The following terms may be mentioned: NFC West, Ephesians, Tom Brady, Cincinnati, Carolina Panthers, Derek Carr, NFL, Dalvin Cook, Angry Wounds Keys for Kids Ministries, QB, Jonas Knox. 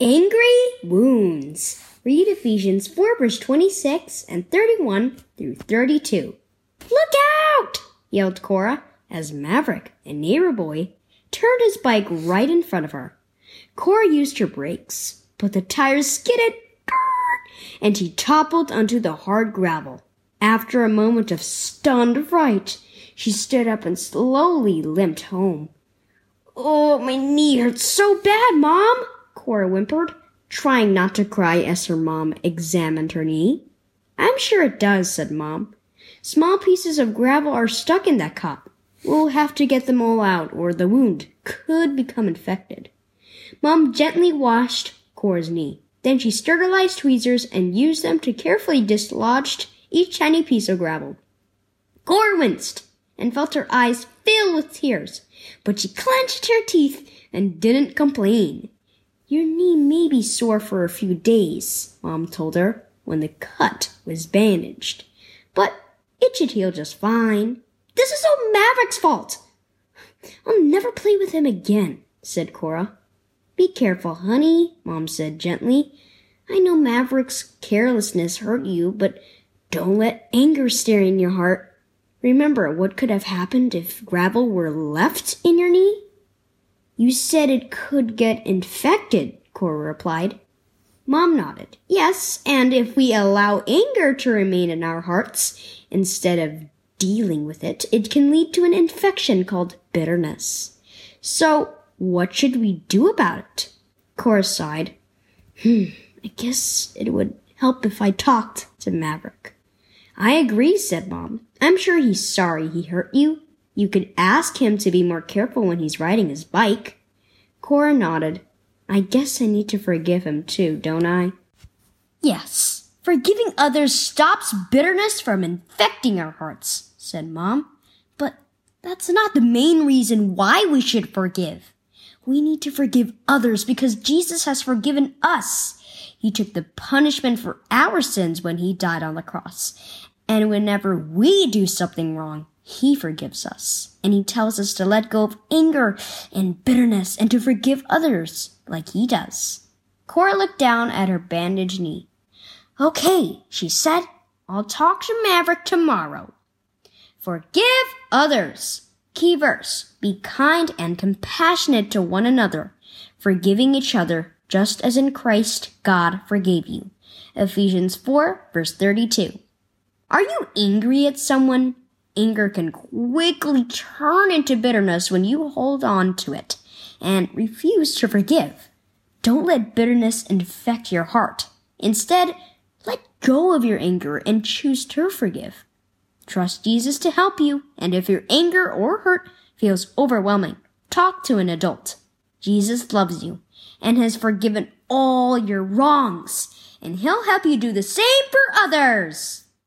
Angry Wounds. Read Ephesians 4, verse 26 and 31 through 32. "Look out!" yelled Cora as Maverick, a neighbor boy, turned his bike right in front of her. Cora used her brakes, but the tires skidded, and he toppled onto the hard gravel. After a moment of stunned fright, she stood up and slowly limped home. "Oh, my knee hurts so bad, Mom," Cora whimpered, trying not to cry as her mom examined her knee. "I'm sure it does," said Mom. "Small pieces of gravel are stuck in that cup. We'll have to get them all out, or the wound could become infected." Mom gently washed Cora's knee. Then she sterilized tweezers and used them to carefully dislodge each tiny piece of gravel. Cora winced and felt her eyes fill with tears, but she clenched her teeth and didn't complain. "Your knee may be sore for a few days," Mom told her when the cut was bandaged, "but it should heal just fine." "This is all Maverick's fault. I'll never play with him again," said Cora. "Be careful, honey," Mom said gently. "I know Maverick's carelessness hurt you, but don't let anger stay in your heart. Remember what could have happened if gravel were left in your knee?" "You said it could get infected," Cora replied. Mom nodded. "Yes, and if we allow anger to remain in our hearts instead of dealing with it, it can lead to an infection called bitterness. So what should we do about it?" Cora sighed. "I guess it would help if I talked to Maverick." "I agree," said Mom. "I'm sure he's sorry he hurt you. You could ask him to be more careful when he's riding his bike." Cora nodded. "I guess I need to forgive him too, don't I?" "Yes, forgiving others stops bitterness from infecting our hearts," said Mom. "But that's not the main reason why we should forgive. We need to forgive others because Jesus has forgiven us. He took the punishment for our sins when he died on the cross. And whenever we do something wrong, he forgives us. And he tells us to let go of anger and bitterness and to forgive others like he does." Cora looked down at her bandaged knee. "Okay," she said. "I'll talk to Maverick tomorrow." Forgive others. Key verse. Be kind and compassionate to one another, forgiving each other, just as in Christ God forgave you. Ephesians 4, verse 32. Are you angry at someone? Anger can quickly turn into bitterness when you hold on to it and refuse to forgive. Don't let bitterness infect your heart. Instead, let go of your anger and choose to forgive. Trust Jesus to help you, and if your anger or hurt feels overwhelming, talk to an adult. Jesus loves you and has forgiven all your wrongs, and he'll help you do the same for others.